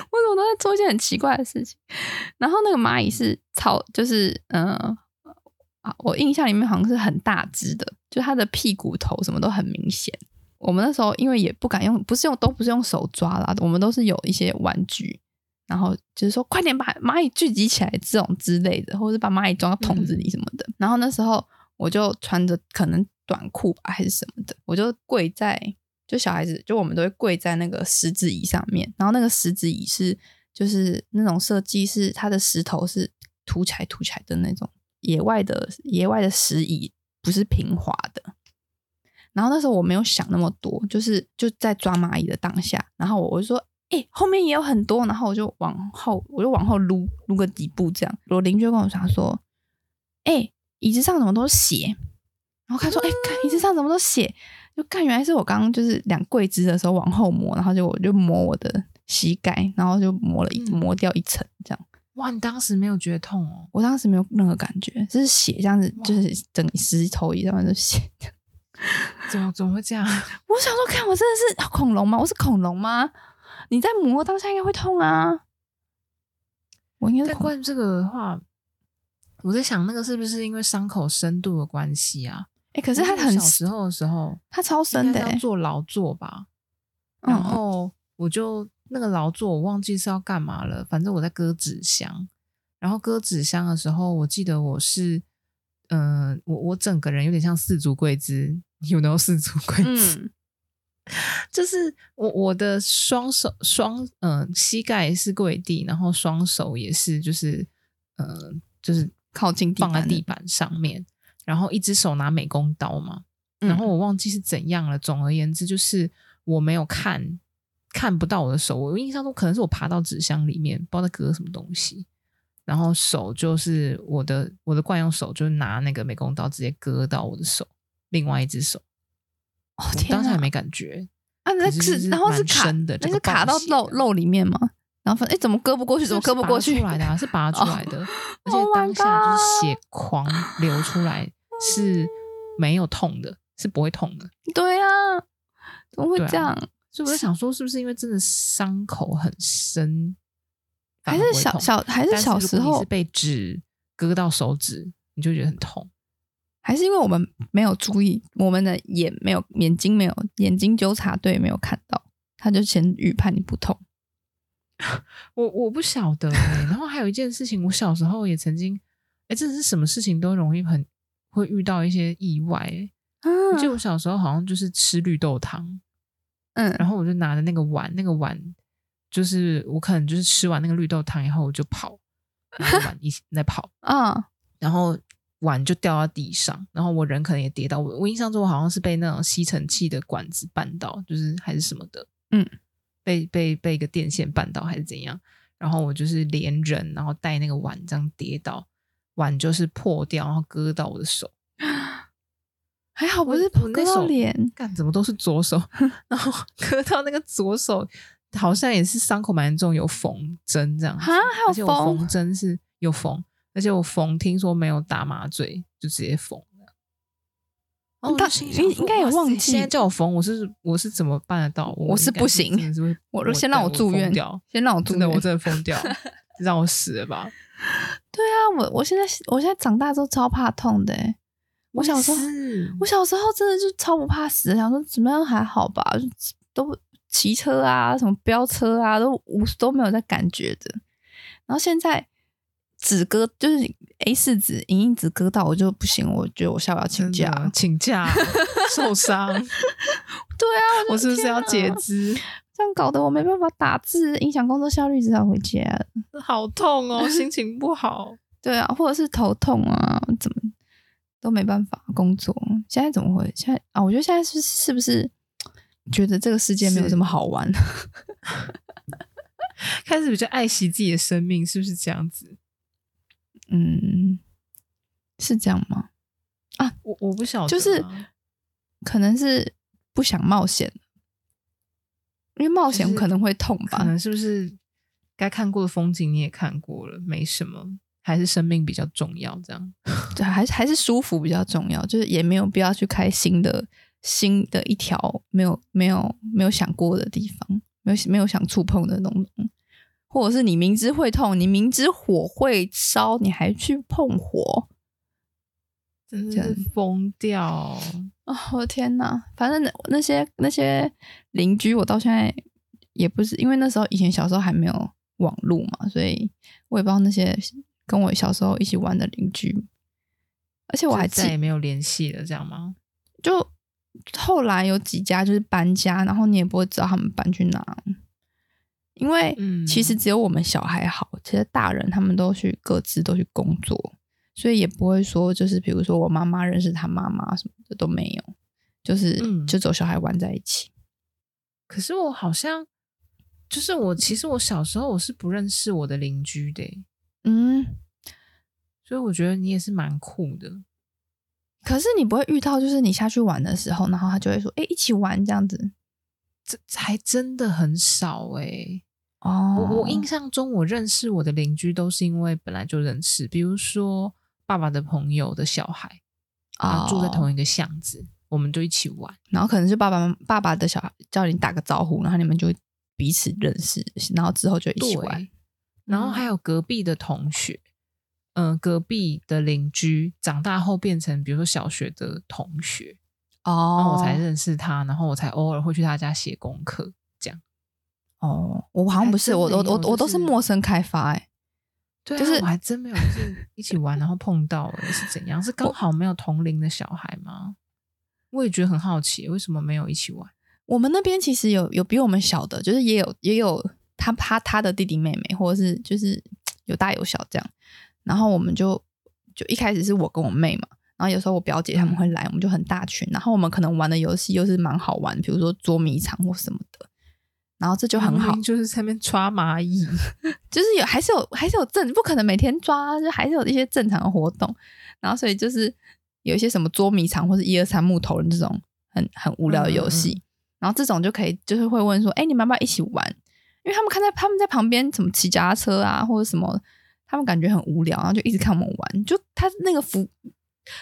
么都在做一些很奇怪的事情？然后那个蚂蚁是就是我印象里面好像是很大只的，就它的屁股头什么都很明显。我们那时候因为也不敢用，都不是用手抓啦，我们都是有一些玩具，然后就是说快点把蚂蚁聚集起来这种之类的，或者把蚂蚁装到桶子里什么的。然后那时候我就穿着可能短裤吧还是什么的，我就跪在就小孩子就我们都会跪在那个石子椅上面，然后那个石子椅是就是那种设计是它的石头是凸起来的那种野外的石椅，不是平滑的。然后那时候我没有想那么多，就在抓蚂蚁的当下，然后我就说后面也有很多，然后我就往后撸个几步这样。我邻居跟我讲说椅子上怎么都是血，然后他说看椅子上怎么都是血，就看原来是我刚刚就是两跪姿的时候往后磨，然后就我就磨我的膝盖，然后就磨掉一层这样。哇，你当时没有觉得痛哦？我当时没有任何感觉，就是血这样子，就是整个石头一样就血。怎么会这样？我想说，看我真的是恐龙吗？我是恐龙吗？你在磨当下应该会痛啊。我应该在关于这个的话，我在想那个是不是因为伤口深度的关系啊？欸，可是他很小时候的时候，他超深的，欸，做劳作吧，嗯。然后我就那个劳作我忘记是要干嘛了，反正我在割纸箱。然后割纸箱的时候，我记得我是，我整个人有点像四足跪姿，有没有四足跪姿？嗯，就是我的双手膝盖是跪地，然后双手也是就是靠近放在地板上面，然后一只手拿美工刀嘛，然后我忘记是怎样了。总而言之，就是我没有看不到我的手，我印象中可能是我爬到纸箱里面，不知道在割什么东西，然后手就是我的惯用手，就拿那个美工刀直接割到我的手，另外一只手。哦，天啊，我当时还没感觉啊，那是然后是卡的，那是卡到肉里面吗？然后反正怎么割不过去，怎么割不过去？是拔出来的，啊，是拔出来的，而且当下就是血狂流出来，是没有痛的，是不会痛的。对啊，怎么会这样？啊，所以我在想说，是不是因为真的伤口很深，还是小时候？如果你是被纸割到手指，你就觉得很痛。还是因为我们没有注意，我们的眼睛纠察队没有看到，他就先预判你不痛。我不晓得，欸，然后还有一件事情，我小时候也曾经，哎，真的是什么事情都容易会遇到一些意外，欸。我记得我小时候好像就是吃绿豆汤，嗯，然后我就拿着那个碗就是我可能就是吃完那个绿豆汤以后我就跑，然后碗一起在跑，嗯，然后碗就掉到地上，然后我人可能也跌到，我印象中我好像是被那种吸尘器的管子绊到，就是还是什么的，嗯。被一个电线绊倒还是怎样，然后我就是连人然后带那个碗这样跌倒，碗就是破掉然后割到我的手，还好不是割到脸，干怎么都是左手然后割到那个左手好像也是伤口蛮严重，有缝针这样子，还有缝，而且我缝针是有缝，而且我缝听说没有打麻醉就直接缝，哦，你应该也忘记。现在叫我缝，我是怎么办得到？我是不行，我就先让我住院，先让我住院，真的我真的疯掉，让我死了吧？对啊，我现在长大之后超怕痛的，欸。我小时候真的就超不怕死，想说怎么样还好吧，都骑车啊，什么飙车啊，都没有在感觉的。然后现在纸割就是 A4 纸影印纸割到我就不行，我觉得我下午要请假，受伤。对啊，我是不是要截肢？这样搞得我没办法打字，影响工作效率，只好回家。好痛哦，心情不好。对啊，或者是头痛啊，怎么都没办法工作。现在怎么会？现在啊，我觉得现在是不是觉得这个世界没有这么好玩？开始比较爱惜自己的生命，是不是这样子？嗯，是这样吗？啊，我不晓得，啊，就是可能是不想冒险，因为冒险可能会痛吧，就是，可能是不是该看过的风景你也看过了，没什么，还是生命比较重要，这样对，还是舒服比较重要，就是也没有必要去开新的一条没有想过的地方，没有想触碰的东西。或者是你明知会痛，你明知火会烧，你还去碰火，真是疯掉哦！我的天哪！反正那些邻居，我到现在也不是，因为那时候以前小时候还没有网路嘛，所以我也不知道那些跟我小时候一起玩的邻居，而且我还再也没有联系了，这样吗？就后来有几家就是搬家，然后你也不会知道他们搬去哪。因为其实只有我们小孩好，其实大人他们各自都去工作，所以也不会说就是比如说我妈妈认识他妈妈什么的都没有，就是就走小孩玩在一起。可是我好像就是其实我小时候我是不认识我的邻居的，欸，嗯，所以我觉得你也是蛮酷的。可是你不会遇到就是你下去玩的时候然后他就会说一起玩这样子，这还真的很少欸。我印象中我认识我的邻居都是因为本来就认识，比如说爸爸的朋友的小孩啊，住在同一个巷子，我们就一起玩，然后可能是爸爸的小孩叫你打个招呼，然后你们就彼此认识，然后之后就一起玩。然后还有隔壁的同学，隔壁的邻居长大后变成比如说小学的同学，然后我才认识他，然后我才偶尔会去他家写功课这样。我好像不是，我都是陌生开发欸。对啊，就是我还真没有是一起玩然后碰到欸，是怎样？是刚好没有同龄的小孩吗？我也觉得很好奇，为什么没有一起玩？我们那边其实有比我们小的，就是也有他的弟弟妹妹，或者是就是有大有小这样。然后我们就一开始是我跟我妹嘛，然后有时候我表姐他们会来，我们就很大群。然后我们可能玩的游戏又是蛮好玩，比如说捉迷藏或什么的。然后这就很好，就是在那边抓蚂蚁，就是还是有不可能每天抓，就还是有一些正常的活动。然后所以就是有一些什么捉迷藏或是123木头人这种很无聊的游戏，然后这种就可以就是会问说，你们要不要一起玩？因为他们在旁边什么骑脚踏车啊或者什么，他们感觉很无聊，然后就一直看我们玩。就他那个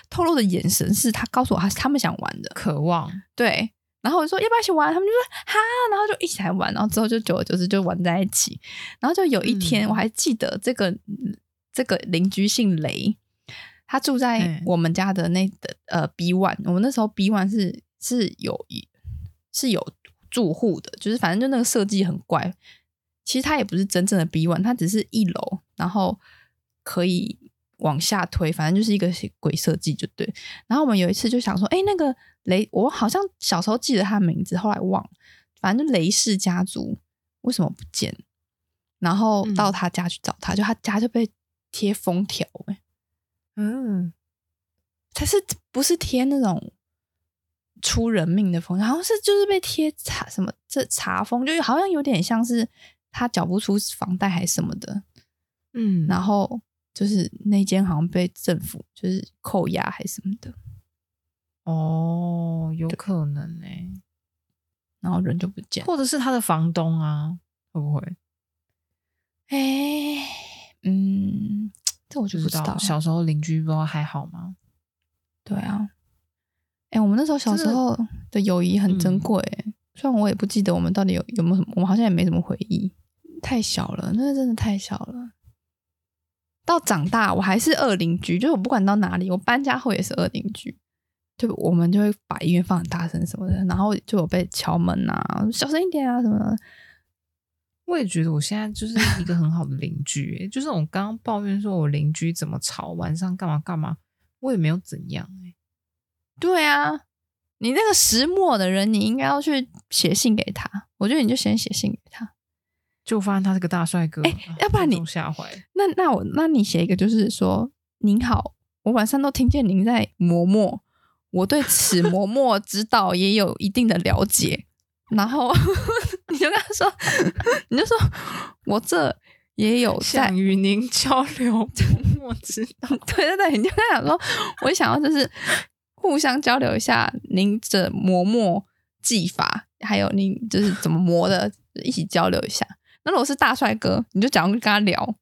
透露的眼神是他告诉我他们想玩的渴望，对。然后我就说要不要一起玩，他们就说哈，然后就一起来玩，然后之后就久而久之就玩在一起。然后就有一天，我还记得这个邻居姓雷，他住在我们家的B1， 我们那时候 B1 是有住户的，就是反正就那个设计很怪。其实他也不是真正的 B1， 他只是一楼，然后可以往下推，反正就是一个鬼设计就对。然后我们有一次就想说那个雷，我好像小时候记得他名字后来忘了，反正就雷氏家族为什么不见，然后到他家去找他，就他家就被贴封条他是不是贴那种出人命的封条，好像是就是被贴查什么这查封，就好像有点像是他缴不出房贷还什么的然后就是那间好像被政府就是扣押还什么的有可能然后人就不见，或者是他的房东啊，会不会这我就不知道。小时候邻居不知道还好吗？对啊我们那时候小时候的友谊很珍贵虽然我也不记得我们到底有没有什么，我们好像也没什么回忆，太小了，那真的太小了。到长大我还是恶邻居，就是我不管到哪里，我搬家后也是恶邻居，就我们就会把音乐放很大声什么的，然后就有被敲门啊，小声一点啊什么的。我也觉得我现在就是一个很好的邻居就是我刚刚抱怨说我邻居怎么吵，晚上干嘛干嘛，我也没有怎样对啊，你那个识墨的人你应该要去写信给他，我觉得你就先写信给他，就发现他是个大帅哥要不然你吓坏。那你写一个就是说，您好，我晚上都听见您在磨墨，我对此磨墨指导也有一定的了解然后你就跟他说你就说我这也有在想与您交流磨墨指导对你就跟他讲说我想要就是互相交流一下您这磨墨技法，还有您就是怎么磨的一起交流一下。那如果是大帅哥，你就假装跟他聊，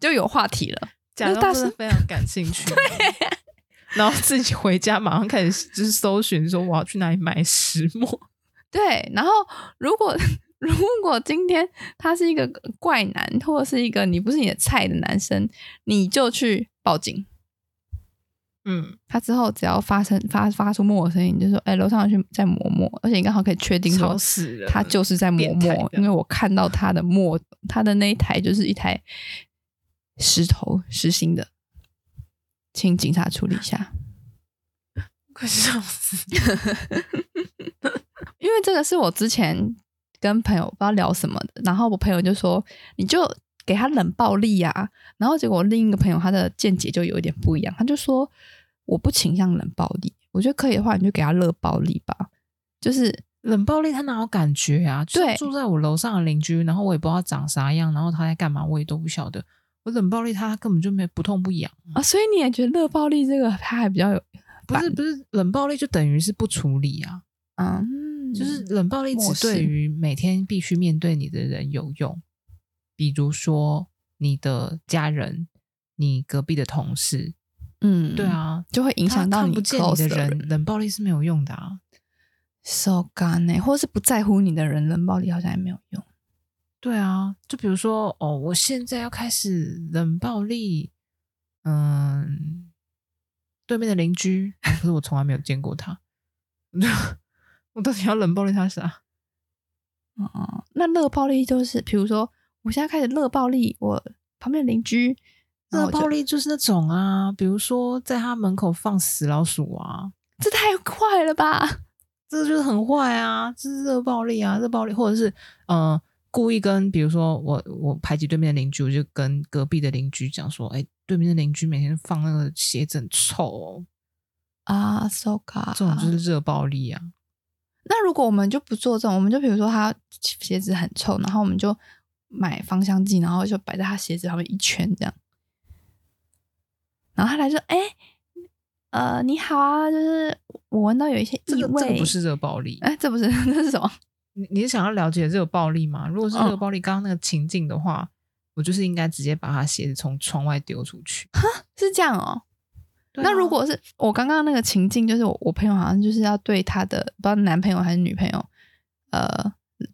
就有话题了。假装是非常感兴趣，对。然后自己回家马上开始就是搜寻，说我要去哪里买石墨。对，然后如果今天他是一个怪男，或者是一个你不是你的菜的男生，你就去报警。他之后只要发出磨的声音，你就说楼上去在磨墨，而且你刚好可以确定说他就是在磨墨，因为我看到他的墨，他的那一台就是一台实心的，请警察处理一下。快笑死因为这个是我之前跟朋友不知道聊什么的，然后我朋友就说你就给他冷暴力啊，然后结果另一个朋友他的见解就有一点不一样，他就说我不倾向冷暴力，我觉得可以的话你就给他热暴力吧，就是冷暴力他哪有感觉啊，就是住在我楼上的邻居，然后我也不知道长啥样，然后他在干嘛我也都不晓得，我冷暴力他根本就没不痛不痒啊。所以你也觉得热暴力这个他还比较有不是冷暴力就等于是不处理啊，嗯，就是冷暴力只对于每天必须面对你的人有用，比如说你的家人、你隔壁的同事，嗯，对啊，就会影响到你 close 的人，冷暴力是没有用的啊。手干呢，或是不在乎你的人，冷暴力好像也没有用。对啊，就比如说哦，我现在要开始冷暴力，嗯，对面的邻居，可是我从来没有见过他，我到底要冷暴力他啥？哦，那热暴力就是，比如说我现在开始热暴力，我旁边的邻居，热暴力就是那种啊，比如说在他门口放死老鼠啊，这太快了吧？这就是很坏啊，这是热暴力啊，热暴力，或者是故意跟，比如说我排挤对面的邻居，我就跟隔壁的邻居讲说，哎，对面的邻居每天放那个鞋子很臭哦，啊 ，so god， 这种就是热暴力啊。那如果我们就不做这种，我们就比如说他鞋子很臭，然后我们就买芳香剂，然后就摆在他鞋子旁边一圈这样，然后他来说，哎。你好啊，就是我闻到有一些异味，这个不是热暴力，哎，这不是，这是什么？你是想要了解热暴力吗？如果是热暴力，刚刚那个情境的话，我就是应该直接把他鞋子从窗外丢出去。哈，是这样哦。啊、那如果是我刚刚那个情境，就是我朋友好像就是要对他的不知道男朋友还是女朋友，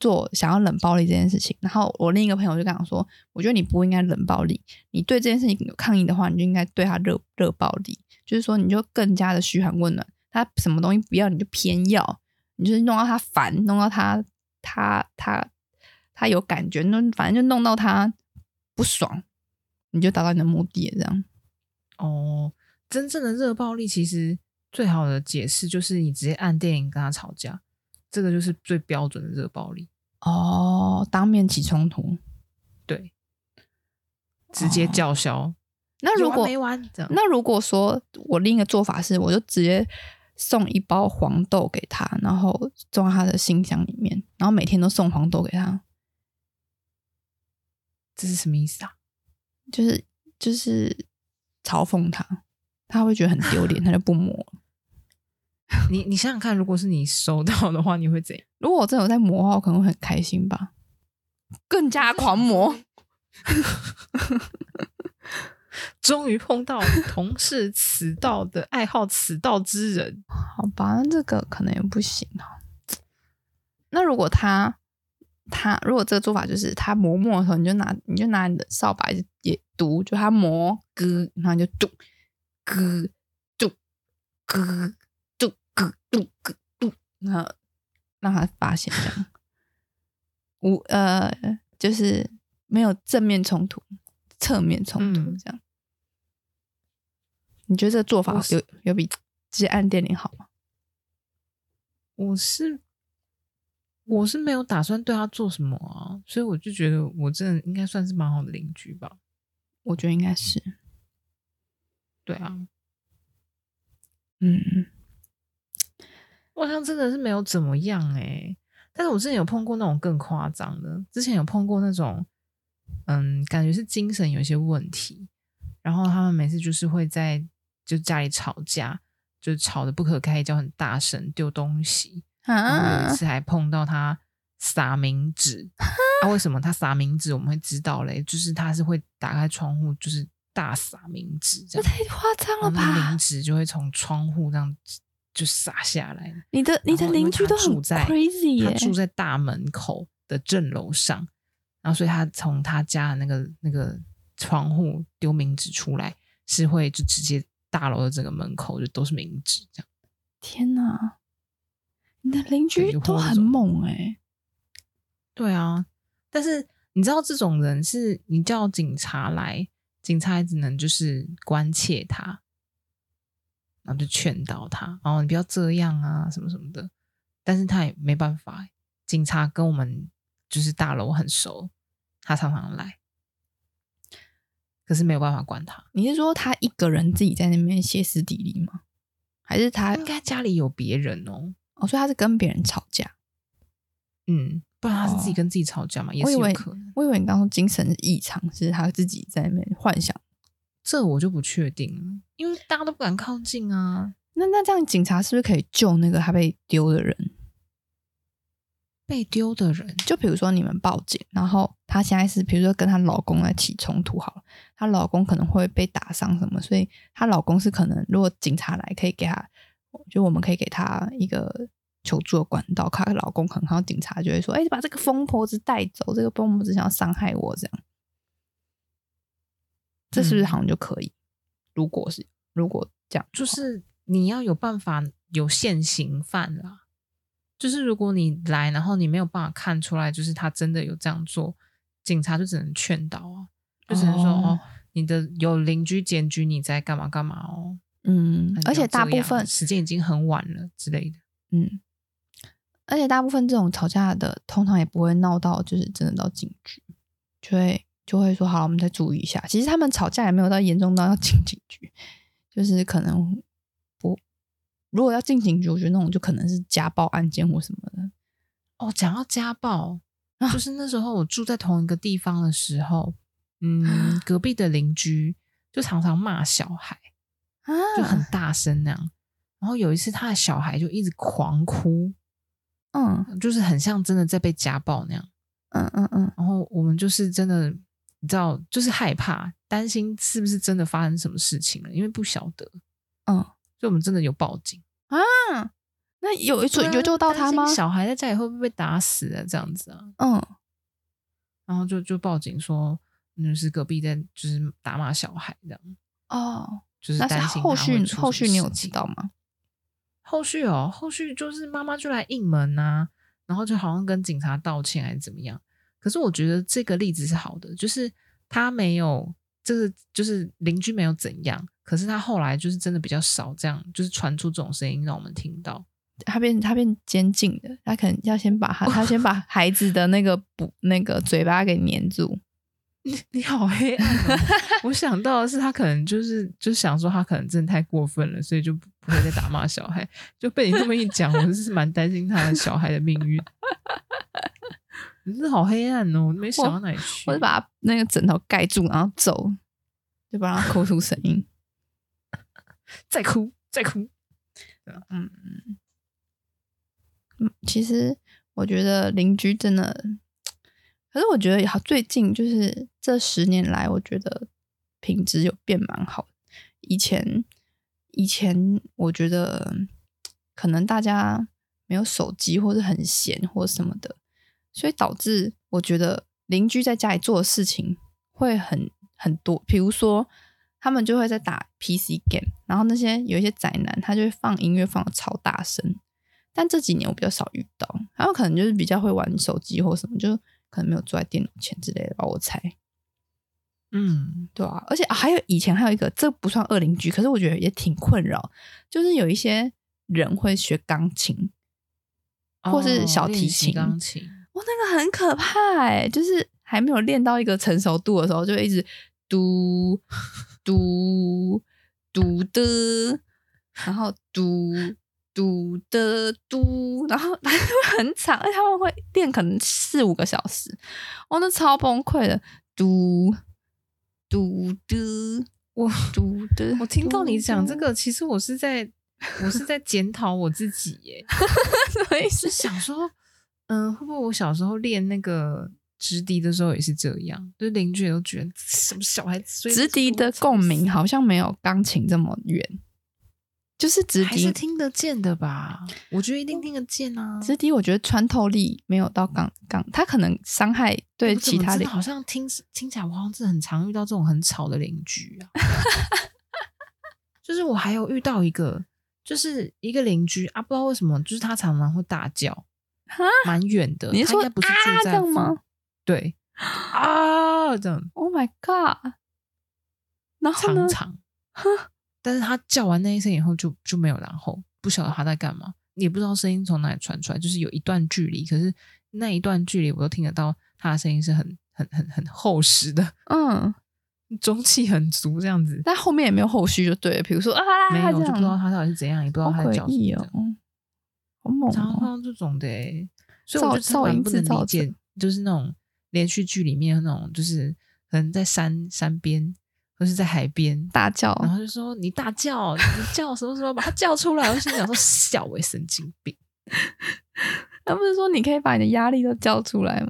做想要冷暴力这件事情，然后我另一个朋友就跟我说，我觉得你不应该冷暴力，你对这件事情有抗议的话，你就应该对他热暴力。就是说你就更加的嘘寒问暖，他什么东西不要你就偏要，你就是弄到他烦，弄到他有感觉，反正就弄到他不爽，你就达到你的目的了这样。哦，真正的热暴力其实最好的解释就是你直接按电铃跟他吵架，这个就是最标准的热暴力。哦，当面起冲突，对，直接叫嚣。哦，那如果说我另一个做法是，我就直接送一包黄豆给他，然后装他的信箱里面，然后每天都送黄豆给他，这是什么意思啊？就是嘲讽他，他会觉得很丢脸，他就不磨了。你想想看，如果是你收到的话，你会怎样？如果我真的有在磨的话，我可能会很开心吧，更加狂磨。终于碰到同是此道的爱好此道之人。好吧，那这个可能也不行啊。那如果如果这个做法就是他磨墨的时候，你就拿你的扫把也读，就他磨咯，然后你就嘟咯嘟咯嘟咯嘟咯嘟，然后让他发现这样。就是没有正面冲突，侧面冲突这样。你觉得这个做法有比直接按电铃好吗？我是没有打算对他做什么啊，所以我就觉得我真的应该算是蛮好的邻居吧。我觉得应该是，对啊，嗯，我好像真的是没有怎么样欸，但是我之前有碰过那种更夸张的，之前有碰过那种，感觉是精神有一些问题。然后他们每次就是会在就家里吵架，就吵得不可开交，很大声丢东西。然后有一次还碰到他撒冥纸，为什么他撒冥纸我们会知道嘞？就是他是会打开窗户，就是大撒冥纸，这太夸张了吧？冥纸就会从窗户这样就撒下来。你的邻居都很 crazy 耶，他住在大门口的正楼上，然后所以他从他家的那个窗户丢冥纸出来，是会就直接大楼的整个门口就都是冥纸这样。天哪，你的邻居都很猛欸。对啊，但是你知道这种人是你叫警察来，警察也只能就是关切他，然后就劝导他，然后你不要这样啊什么什么的，但是他也没办法欸，警察跟我们就是大楼很熟，他常常来，可是没有办法管他。你是说他一个人自己在那边歇斯底里吗？还是他应该家里有别人哦？哦，所以他是跟别人吵架。嗯，不然他是自己跟自己吵架嘛，也是有可能。我以为你刚刚说精神异常是他自己在那边幻想，这我就不确定了，因为大家都不敢靠近啊。那这样警察是不是可以救那个他被丢的人？被丢的人，就比如说你们报警，然后她现在是比如说跟她老公来起冲突好了，她老公可能会被打伤什么，所以她老公是可能如果警察来可以给她，就我们可以给她一个求助的管道，她老公可能看到警察就会说，把这个疯婆子带走，这个疯婆子想要伤害我这样，这是不是好像就可以？如果这样，就是你要有办法有现行犯啦。就是如果你来然后你没有办法看出来就是他真的有这样做，警察就只能劝导啊，就只能说哦，你的有邻居检举你在干嘛干嘛哦，而且大部分时间已经很晚了之类的，而且大部分这种吵架的通常也不会闹到就是真的到警局，就会说好我们再注意一下，其实他们吵架也没有到严重到要进警局，就是可能如果要进警局，我觉得那种就可能是家暴案件或什么的。哦，讲到家暴，就是那时候我住在同一个地方的时候，隔壁的邻居就常常骂小孩，就很大声那样。然后有一次他的小孩就一直狂哭，就是很像真的在被家暴那样。然后我们就是真的，你知道，就是害怕，担心是不是真的发生什么事情了，因为不晓得。所以我们真的有报警啊？那有救到他吗？小孩在家里会不会被打死啊？这样子啊？然后就报警说，就是隔壁在就是打骂小孩这样。哦，就是担心他会出什么事情。后续你有知道吗？后续就是妈妈就来应门啊，然后就好像跟警察道歉还是怎么样。可是我觉得这个例子是好的，就是他没有，就是邻居没有怎样。可是他后来就是真的比较少这样，就是传出这种声音让我们听到。他变监禁的，他可能要先把他先把孩子的那个嘴巴给粘住。你好黑暗哦！我想到的是他可能就想说他可能真的太过分了，所以就不会再打骂小孩。就被你这么一讲，我是蛮担心他的小孩的命运。你是好黑暗哦！没想到哪里去。我是把他那个枕头盖住，然后走，就不让他哭出声音。再哭，其实我觉得邻居真的，可是我觉得最近就是这10年来，我觉得品质有变蛮好。以前我觉得可能大家没有手机或是很闲或什么的，所以导致我觉得邻居在家里做的事情会很多，比如说。他们就会在打 PC game， 然后有一些宅男他就会放音乐放得超大声，但这几年我比较少遇到，他们可能就是比较会玩手机或什么，就可能没有坐在电脑前之类的吧，我猜。对啊，而且还有以前还有一个，这不算恶邻居，可是我觉得也挺困扰，就是有一些人会学钢琴或是小提琴，哇，那个很可怕就是还没有练到一个成熟度的时候，就一直嘟的，然后嘟的嘟，然后很长，而且他们会练可能4-5个小时，那超崩溃的，嘟的，嘟的。我听到你讲这个，其实我是在检讨我自己耶，所以是想说，会不会我小时候练那个。直笛的时候也是这样，就是邻居也都觉得什么小孩子。直笛的共鸣好像没有钢琴这么远，就是直笛还是听得见的吧？我觉得一定听得见啊。直笛我觉得穿透力没有到钢，它可能伤害对其他人。好像听起来，我好像真的很常遇到这种很吵的邻居啊。就是我还有遇到一个，就是一个邻居啊，不知道为什么，就是他常常会大叫，蛮远的。你是说他应该不是住在这吗？对啊，这样 ，Oh my god！ 然后呢？但是他叫完那一声以后就没有然后，不晓得他在干嘛，也不知道声音从哪里传出来，就是有一段距离，可是那一段距离我都听得到他的声音是很厚实的，中气很足这样子。但后面也没有后续就对了，比如说没有，就不知道他到底是怎样，也不知道他在叫什么，好猛哦！常常这种的，所以我就完全不能理解，就是那种。连续剧里面那种就是可能在山边我是在海边大叫，然后就说你大叫，你叫什么什么把他叫出来。我心想说小欸神经病。他不是说你可以把你的压力都叫出来吗？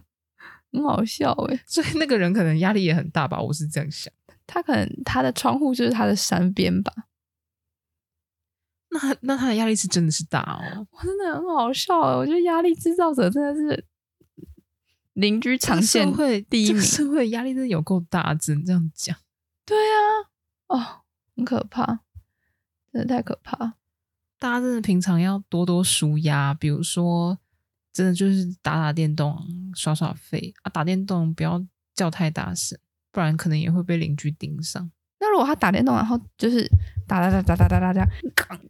很好笑欸。所以那个人可能压力也很大吧，我是这样想。他可能他的窗户就是他的山边吧。那他的压力是真的是大哦。我真的很好笑欸，我觉得压力制造者真的是邻居常见第一名。这个社会压力真的有够大，只能这样讲。对啊，哦，很可怕，真的太可怕。大家真的平常要多多抒压，比如说真的就是打电动耍耍废啊，打电动不要叫太大声，不然可能也会被邻居盯上。那如果他打电动然后就是打，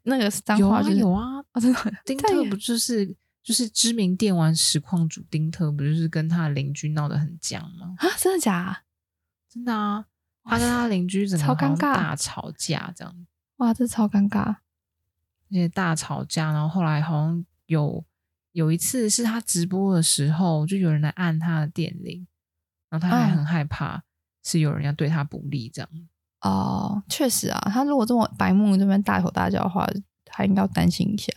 那个脏话就是有啊、哦，真的。丁特不就是知名电玩实况主丁特不就是跟他的邻居闹得很僵吗？啊，真的假的？真的啊。他跟他邻居怎么好像大吵架这样，哇，这超尴尬，而且大吵架，然后后来好像有一次是他直播的时候就有人来按他的电铃，然后他还很害怕是有人要对他不利这样。哦，确实啊，他如果这么白目这边大吼大叫的话，他应该要担心一下。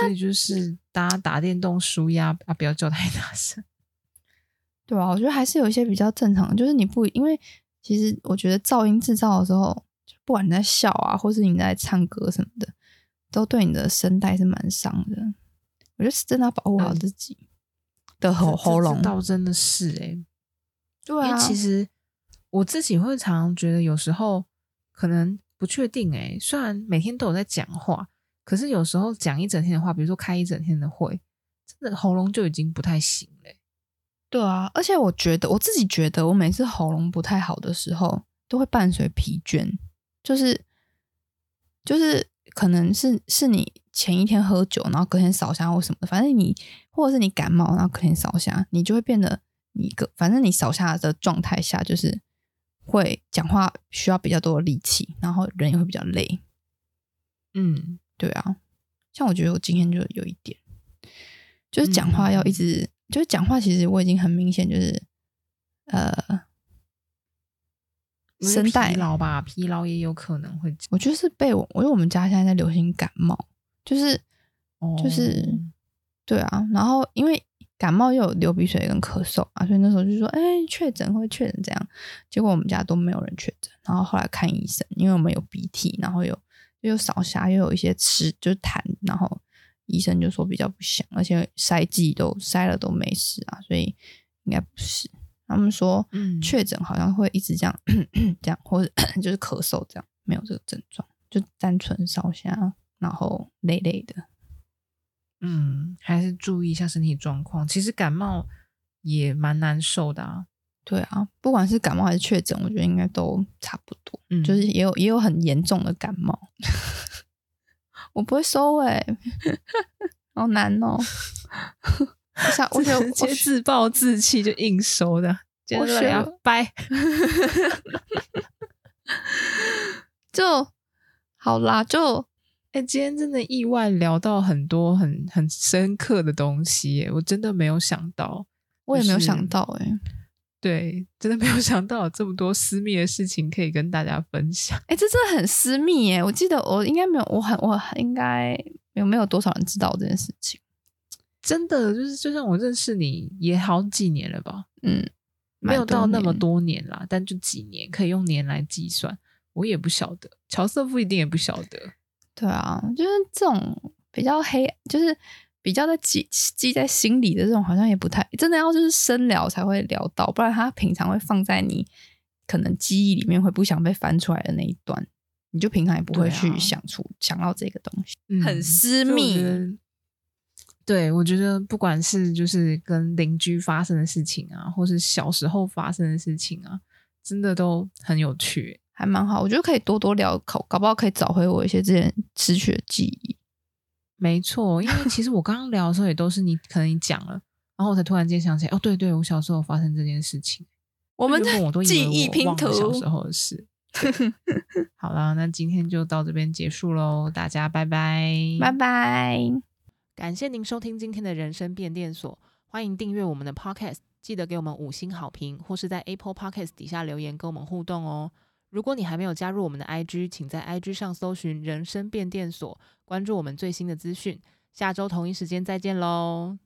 所以就是大家打电动抒压啊，不要叫太大声。对啊，我觉得还是有一些比较正常的，就是你不因为其实我觉得噪音制造的时候，不管你在笑啊或是你在唱歌什么的，都对你的声带是蛮伤的。我觉得真的要保护好自己的喉咙，这倒真的是欸。对啊，因为其实我自己会常常觉得有时候可能不确定欸，虽然每天都有在讲话，可是有时候讲一整天的话，比如说开一整天的会，真的喉咙就已经不太行了欸。对啊，而且我自己觉得我每次喉咙不太好的时候都会伴随疲倦，就是可能是你前一天喝酒然后隔天烧瞎或什么的，反正你或者是你感冒然后隔天烧瞎，你就会变得反正你烧瞎的状态下就是会讲话需要比较多的力气，然后人也会比较累。嗯，对啊，像我觉得我今天就有一点就是讲话要一直就是讲话，其实我已经很明显就是声带疲劳吧，疲劳也有可能会。我就是因为我们家现在在流行感冒，就是对啊，然后因为感冒又有流鼻水跟咳嗽啊，所以那时候就说确诊这样，结果我们家都没有人确诊，然后后来看医生，因为我们有鼻涕，然后又有少下，又有一些就是痰，然后医生就说比较不像，而且塞剂都塞了都没事啊，所以应该不是。他们说确诊好像会一直这样这样，或者就是咳嗽这样，没有这个症状，就单纯烧瞎然后累累的。嗯，还是注意一下身体状况，其实感冒也蛮难受的啊。对啊，不管是感冒还是确诊，我觉得应该都差不多。嗯，就是也有很严重的感冒。我不会收尾欸，好难哦。我觉得直接自暴自弃就硬收的，我学了拜。就好啦，就今天真的意外聊到很多很深刻的东西欸，我真的没有想到，我也没有想到欸。对，真的没有想到有这么多私密的事情可以跟大家分享。欸，这真的很私密欸，我记得我应该没有，我应该没有多少人知道这件事情。真的就是，就像我认识你也好几年了吧？嗯，没有到那么多年啦，但就几年，可以用年来计算。我也不晓得，乔瑟夫一定也不晓得。对啊，就是这种比较黑，就是比较在记在心里的这种，好像也不太真的要就是深聊才会聊到，不然他平常会放在你可能记忆里面会不想被翻出来的那一段，你就平常也不会去想到这个东西，很私密。对，我觉得不管是就是跟邻居发生的事情啊，或是小时候发生的事情啊，真的都很有趣欸，还蛮好。我觉得可以多多聊，搞不好可以找回我一些之前失去的记忆。没错，因为其实我刚刚聊的时候也都是你可能你讲了，然后我才突然间想起来，哦，对，我小时候发生这件事情，我们的记忆拼图，小时候的事。好啦，那今天就到这边结束咯，大家拜拜，拜拜。感谢您收听今天的人生变电所，欢迎订阅我们的 podcast， 记得给我们5星好评，或是在 Apple Podcast 底下留言跟我们互动哦。如果你还没有加入我们的 IG， 请在 IG 上搜寻人生变电所，关注我们最新的资讯。下周同一时间再见喽。